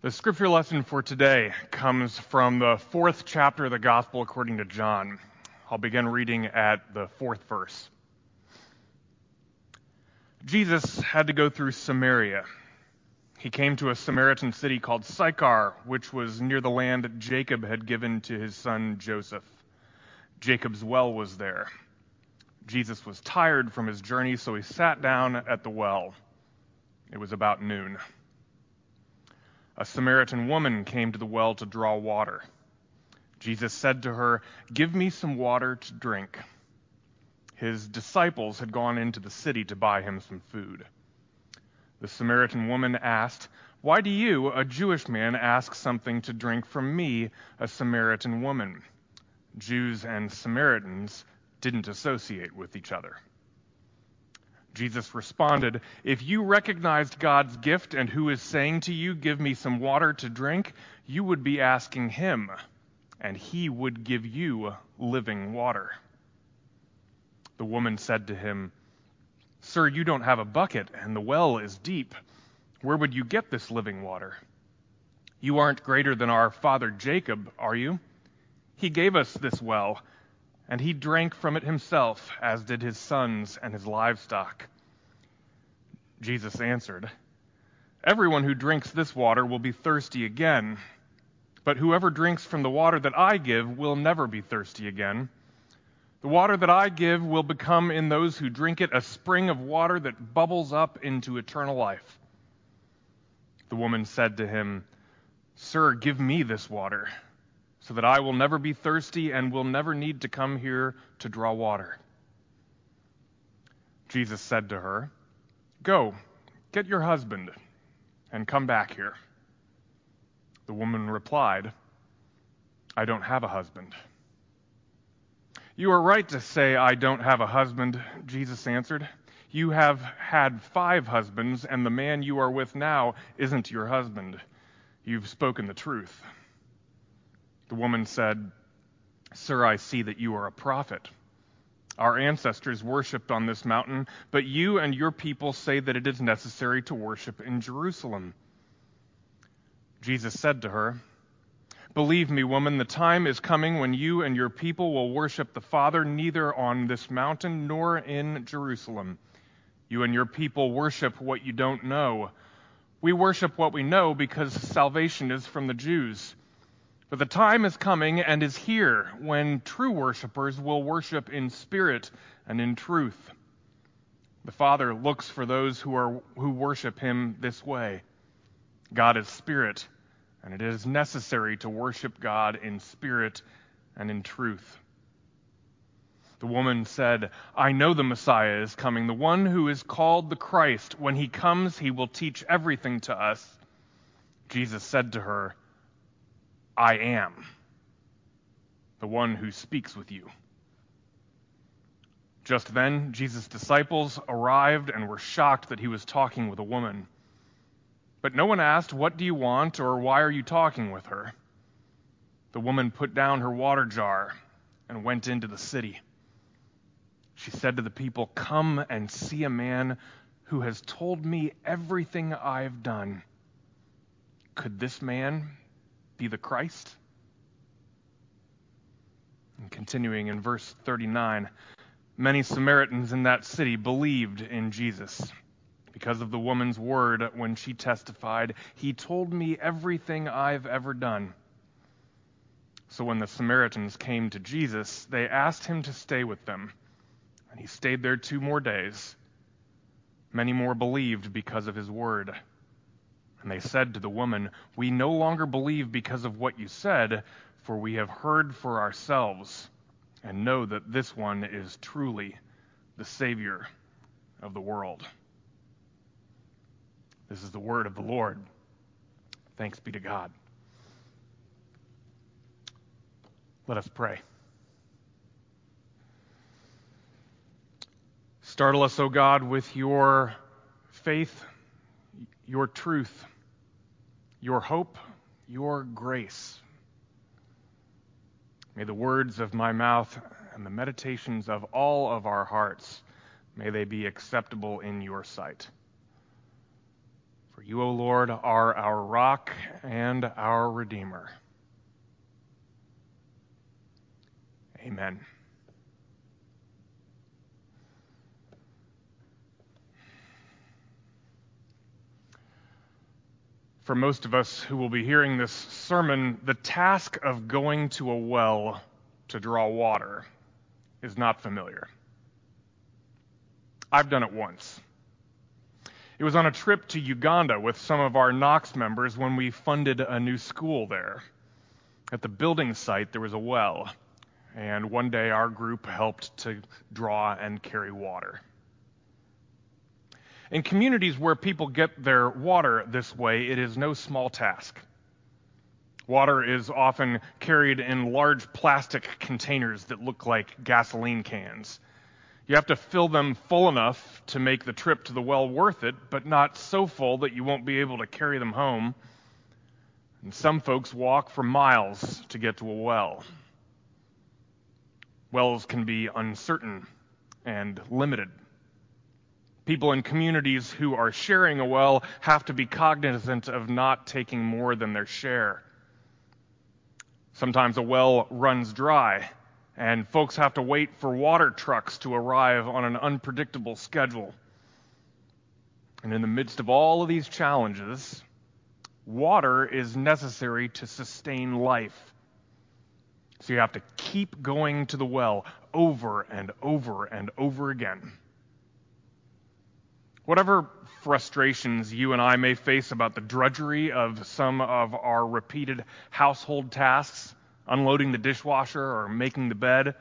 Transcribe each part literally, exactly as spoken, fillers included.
The scripture lesson for today comes from the fourth chapter of the Gospel according to John. I'll begin reading at the fourth verse. Jesus had to go through Samaria. He came to a Samaritan city called Sychar, which was near the land Jacob had given to his son Joseph. Jacob's well was there. Jesus was tired from his journey, so he sat down at the well. It was about noon. A Samaritan woman came to the well to draw water. Jesus said to her, "Give me some water to drink." His disciples had gone into the city to buy him some food. The Samaritan woman asked, "Why do you, a Jewish man, ask something to drink from me, a Samaritan woman?" Jews and Samaritans didn't associate with each other. Jesus responded, "If you recognized God's gift and who is saying to you, 'Give me some water to drink,' you would be asking him, and he would give you living water." The woman said to him, "Sir, you don't have a bucket, and the well is deep. Where would you get this living water? You aren't greater than our father Jacob, are you? He gave us this well, and he drank from it himself, as did his sons and his livestock." Jesus answered, "Everyone who drinks this water will be thirsty again, but whoever drinks from the water that I give will never be thirsty again. The water that I give will become in those who drink it a spring of water that bubbles up into eternal life." The woman said to him, "Sir, give me this water, so that I will never be thirsty and will never need to come here to draw water." Jesus said to her, "Go, get your husband, and come back here." The woman replied, "I don't have a husband." "You are right to say, 'I don't have a husband,'" Jesus answered. "You have had five husbands, and the man you are with now isn't your husband. You've spoken the truth." The woman said, "Sir, I see that you are a prophet. Our ancestors worshipped on this mountain, but you and your people say that it is necessary to worship in Jerusalem." Jesus said to her, "Believe me, woman, the time is coming when you and your people will worship the Father neither on this mountain nor in Jerusalem. You and your people worship what you don't know. We worship what we know because salvation is from the Jews. But the time is coming and is here when true worshipers will worship in spirit and in truth. The Father looks for those who are who worship him this way. God is spirit, and it is necessary to worship God in spirit and in truth." The woman said, "I know the Messiah is coming, the one who is called the Christ. When he comes, he will teach everything to us." Jesus said to her, "I am the one who speaks with you." Just then, Jesus' disciples arrived and were shocked that he was talking with a woman. But no one asked, "What do you want?" or "Why are you talking with her?" The woman put down her water jar and went into the city. She said to the people, "Come and see a man who has told me everything I've done. Could this man be the Christ?" And continuing in verse thirty-nine, many Samaritans in that city believed in Jesus because of the woman's word when she testified, "He told me everything I've ever done." So when the Samaritans came to Jesus, they asked him to stay with them, and he stayed there two more days. Many more believed because of his word. And they said to the woman, "We no longer believe because of what you said, for we have heard for ourselves and know that this one is truly the Savior of the world." This is the word of the Lord. Thanks be to God. Let us pray. Startle us, O God, with your faith, your truth, your hope, your grace. May the words of my mouth and the meditations of all of our hearts, may they be acceptable in your sight. You, O Lord, are our rock and our Redeemer. Amen. For most of us who will be hearing this sermon, the task of going to a well to draw water is not familiar. I've done it once. It was on a trip to Uganda with some of our Knox members when we funded a new school there. At the building site, there was a well, and one day our group helped to draw and carry water. In communities where people get their water this way, it is no small task. Water is often carried in large plastic containers that look like gasoline cans. You have to fill them full enough to make the trip to the well worth it, but not so full that you won't be able to carry them home. And some folks walk for miles to get to a well. Wells can be uncertain and limited. People in communities who are sharing a well have to be cognizant of not taking more than their share. Sometimes a well runs dry, and folks have to wait for water trucks to arrive on an unpredictable schedule. And in the midst of all of these challenges, water is necessary to sustain life. So you have to keep going to the well over and over and over again. Whatever frustrations you and I may face about the drudgery of some of our repeated household tasks, unloading the dishwasher or making the bed,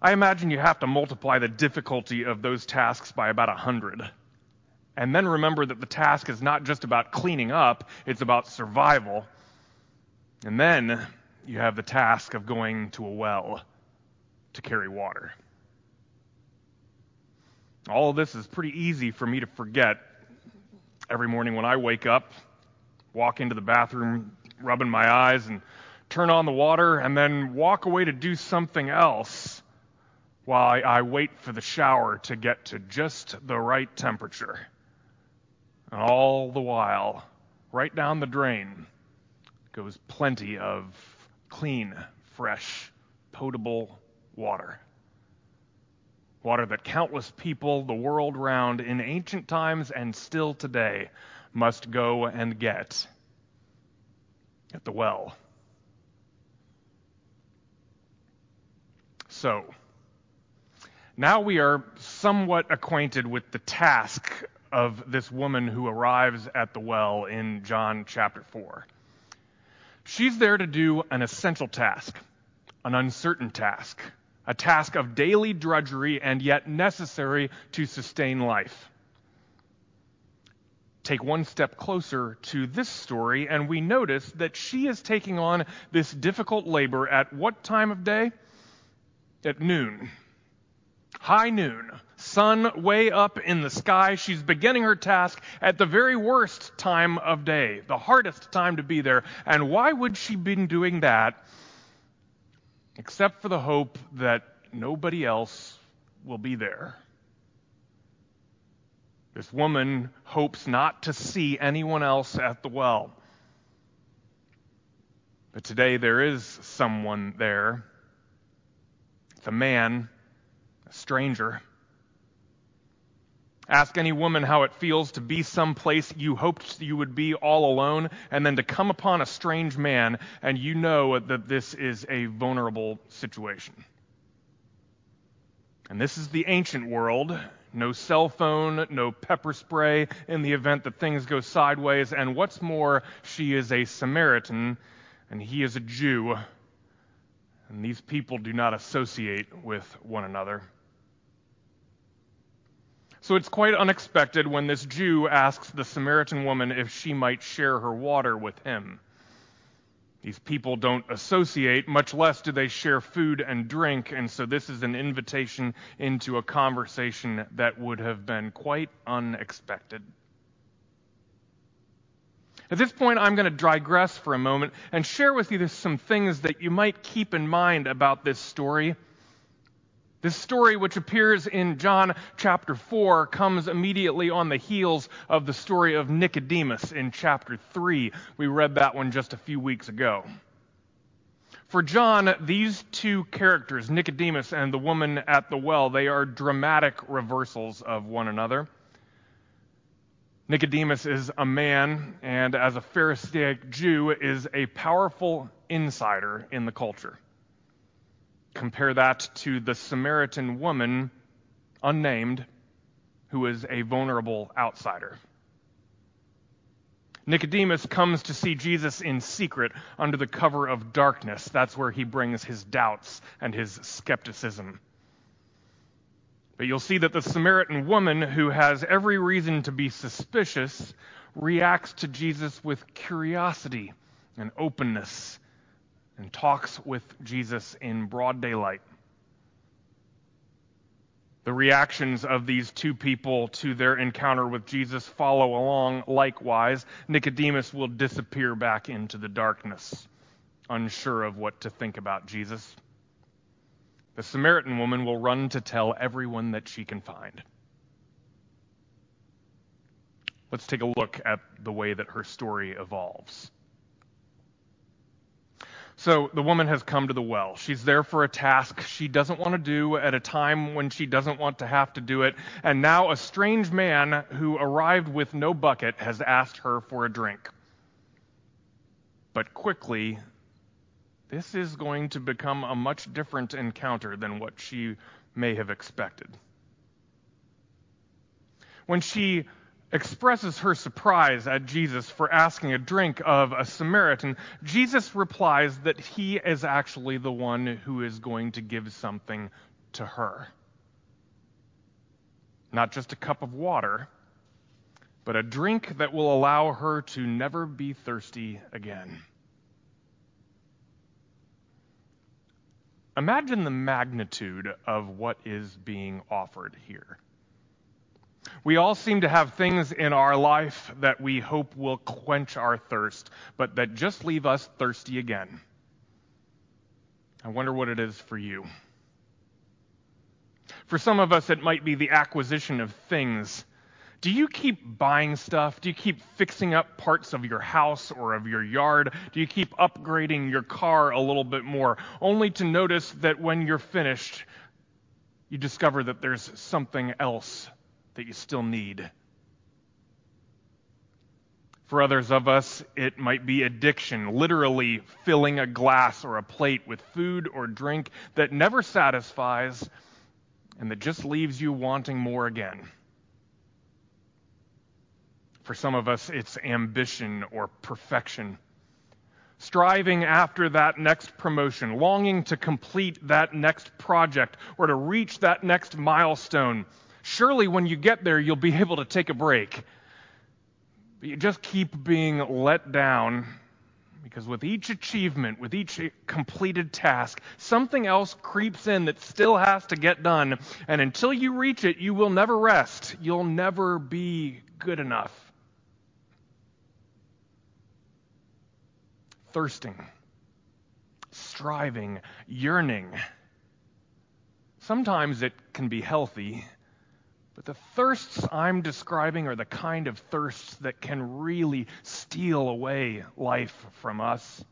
I imagine you have to multiply the difficulty of those tasks by about one hundred. And then remember that the task is not just about cleaning up, it's about survival. And then you have the task of going to a well to carry water. All of this is pretty easy for me to forget every morning when I wake up, walk into the bathroom, rubbing my eyes, and turn on the water, and then walk away to do something else while I wait for the shower to get to just the right temperature. And all the while, right down the drain goes plenty of clean, fresh, potable water. Water that countless people the world round in ancient times and still today must go and get at the well. So, now we are somewhat acquainted with the task of this woman who arrives at the well in John chapter four. She's there to do an essential task, an uncertain task. A task of daily drudgery and yet necessary to sustain life. Take one step closer to this story, and we notice that she is taking on this difficult labor at what time of day? At noon. High noon. Sun way up in the sky. She's beginning her task at the very worst time of day, the hardest time to be there. And why would she be doing that? Except for the hope that nobody else will be there. This woman hopes not to see anyone else at the well. But today there is someone there. It's a man, a stranger. Ask any woman how it feels to be someplace you hoped you would be all alone, and then to come upon a strange man, and you know that this is a vulnerable situation. And this is the ancient world. No cell phone, no pepper spray in the event that things go sideways. And what's more, she is a Samaritan, and he is a Jew. And these people do not associate with one another. So it's quite unexpected when this Jew asks the Samaritan woman if she might share her water with him. These people don't associate, much less do they share food and drink, and so this is an invitation into a conversation that would have been quite unexpected. At this point, I'm going to digress for a moment and share with you some things that you might keep in mind about this story. This story, which appears in John chapter four, comes immediately on the heels of the story of Nicodemus in chapter three. We read that one just a few weeks ago. For John, these two characters, Nicodemus and the woman at the well, they are dramatic reversals of one another. Nicodemus is a man, and as a Pharisaic Jew, is a powerful insider in the culture. Compare that to the Samaritan woman, unnamed, who is a vulnerable outsider. Nicodemus comes to see Jesus in secret under the cover of darkness. That's where he brings his doubts and his skepticism. But you'll see that the Samaritan woman, who has every reason to be suspicious, reacts to Jesus with curiosity and openness, and talks with Jesus in broad daylight. The reactions of these two people to their encounter with Jesus follow along likewise. Nicodemus will disappear back into the darkness, unsure of what to think about Jesus. The Samaritan woman will run to tell everyone that she can find. Let's take a look at the way that her story evolves. So the woman has come to the well. She's there for a task she doesn't want to do at a time when she doesn't want to have to do it. And now a strange man who arrived with no bucket has asked her for a drink. But quickly, this is going to become a much different encounter than what she may have expected. When she expresses her surprise at Jesus for asking a drink of a Samaritan, Jesus replies that he is actually the one who is going to give something to her. Not just a cup of water, but a drink that will allow her to never be thirsty again. Imagine the magnitude of what is being offered here. We all seem to have things in our life that we hope will quench our thirst, but that just leave us thirsty again. I wonder what it is for you. For some of us, it might be the acquisition of things. Do you keep buying stuff? Do you keep fixing up parts of your house or of your yard? Do you keep upgrading your car a little bit more, only to notice that when you're finished, you discover that there's something else that you still need? For others of us, it might be addiction, literally filling a glass or a plate with food or drink that never satisfies and that just leaves you wanting more again. For some of us, it's ambition or perfection, striving after that next promotion, longing to complete that next project or to reach that next milestone. Surely when you get there, you'll be able to take a break. But you just keep being let down, because with each achievement, with each completed task, something else creeps in that still has to get done. And until you reach it, you will never rest. You'll never be good enough. Thirsting, striving, yearning. Sometimes it can be healthy. But the thirsts I'm describing are the kind of thirsts that can really steal away life from us.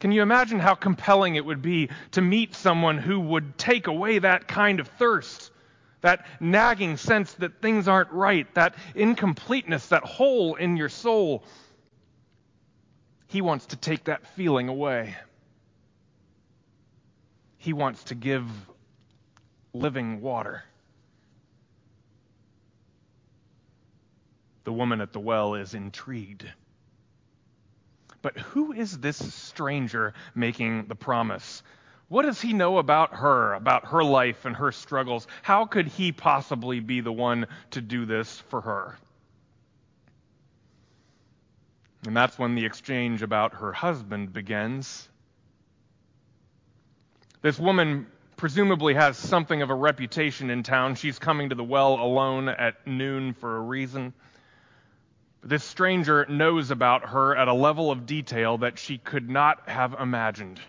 Can you imagine how compelling it would be to meet someone who would take away that kind of thirst, that nagging sense that things aren't right, that incompleteness, that hole in your soul? He wants to take that feeling away. He wants to give living water. The woman at the well is intrigued. But who is this stranger making the promise? What does he know about her, about her life and her struggles? How could he possibly be the one to do this for her? And that's when the exchange about her husband begins. This woman presumably has something of a reputation in town. She's coming to the well alone at noon for a reason. This stranger knows about her at a level of detail that she could not have imagined.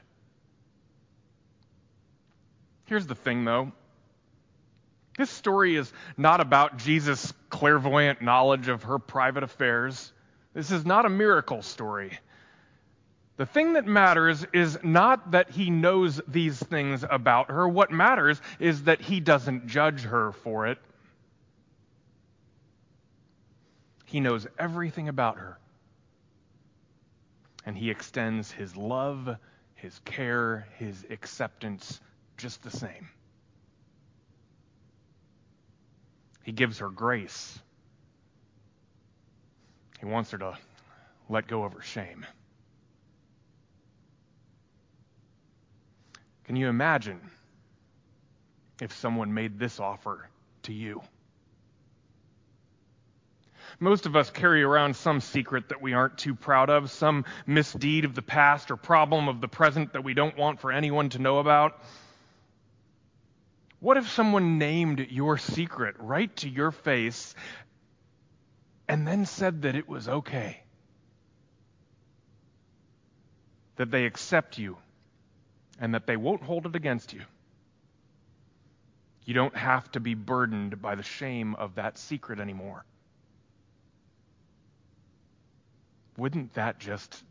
Here's the thing, though. This story is not about Jesus' clairvoyant knowledge of her private affairs. This is not a miracle story. The thing that matters is not that he knows these things about her. What matters is that he doesn't judge her for it. He knows everything about her. And he extends his love, his care, his acceptance just the same. He gives her grace. He wants her to let go of her shame. Can you imagine if someone made this offer to you? Most of us carry around some secret that we aren't too proud of, some misdeed of the past or problem of the present that we don't want for anyone to know about. What if someone named your secret right to your face and then said that it was okay? That they accept you and that they won't hold it against you. You don't have to be burdened by the shame of that secret anymore. Wouldn't that just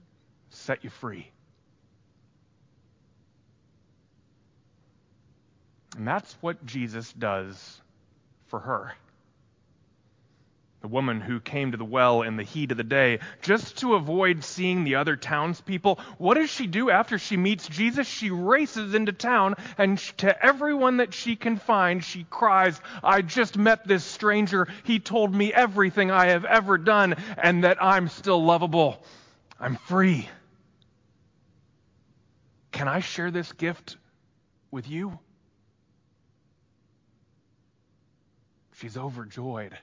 set you free? And that's what Jesus does for her. The woman who came to the well in the heat of the day, just to avoid seeing the other townspeople, what does she do after she meets Jesus? She races into town, and to everyone that she can find, she cries, "I just met this stranger. He told me everything I have ever done, and that I'm still lovable. I'm free. Can I share this gift with you?" She's overjoyed.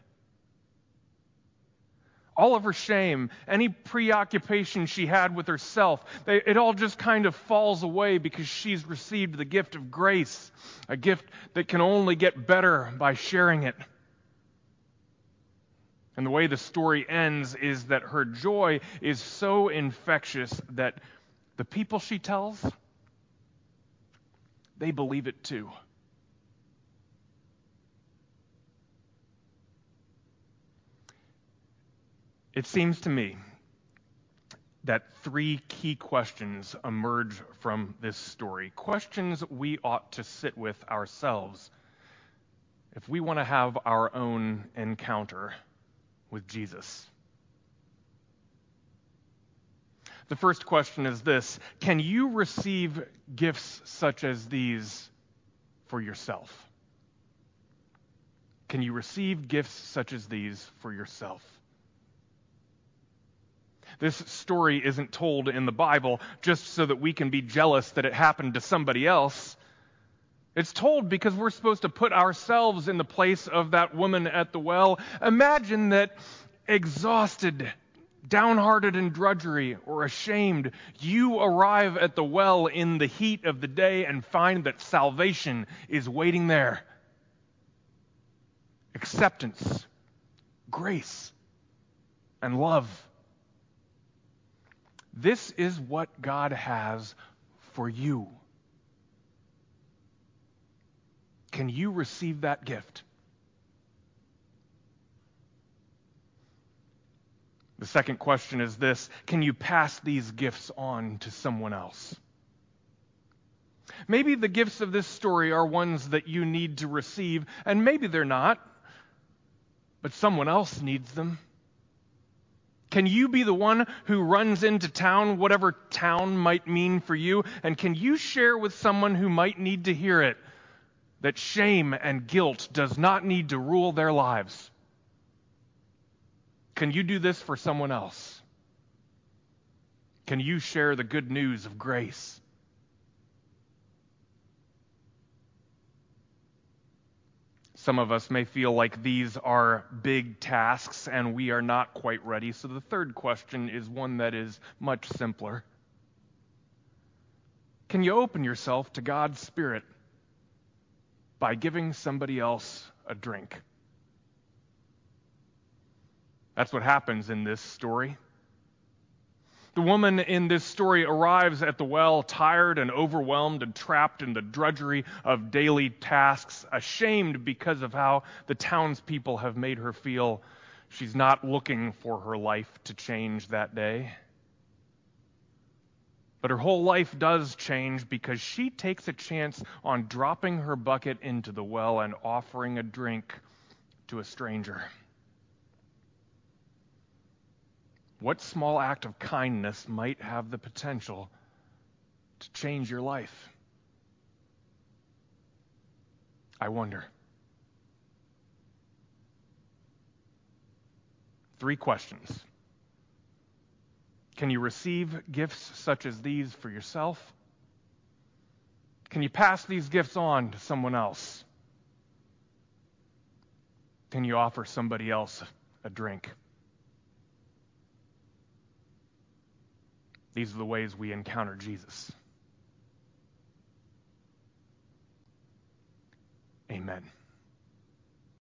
All of her shame, any preoccupation she had with herself, they, it all just kind of falls away because she's received the gift of grace, a gift that can only get better by sharing it. And the way the story ends is that her joy is so infectious that the people she tells, they believe it too. It seems to me that three key questions emerge from this story, questions we ought to sit with ourselves if we want to have our own encounter with Jesus. The first question is this: can you receive gifts such as these for yourself? Can you receive gifts such as these for yourself? This story isn't told in the Bible just so that we can be jealous that it happened to somebody else. It's told because we're supposed to put ourselves in the place of that woman at the well. Imagine that, exhausted, downhearted in drudgery or ashamed, you arrive at the well in the heat of the day and find that salvation is waiting there. Acceptance, grace, and love. This is what God has for you. Can you receive that gift? The second question is this: can you pass these gifts on to someone else? Maybe the gifts of this story are ones that you need to receive, and maybe they're not, but someone else needs them. Can you be the one who runs into town, whatever town might mean for you, and can you share with someone who might need to hear it that shame and guilt does not need to rule their lives? Can you do this for someone else? Can you share the good news of grace? Some of us may feel like these are big tasks and we are not quite ready. So the third question is one that is much simpler. Can you open yourself to God's Spirit by giving somebody else a drink? That's what happens in this story. The woman in this story arrives at the well tired and overwhelmed and trapped in the drudgery of daily tasks, ashamed because of how the townspeople have made her feel. She's not looking for her life to change that day. But her whole life does change because she takes a chance on dropping her bucket into the well and offering a drink to a stranger. What small act of kindness might have the potential to change your life? I wonder. Three questions. Can you receive gifts such as these for yourself? Can you pass these gifts on to someone else? Can you offer somebody else a drink? These are the ways we encounter Jesus. Amen.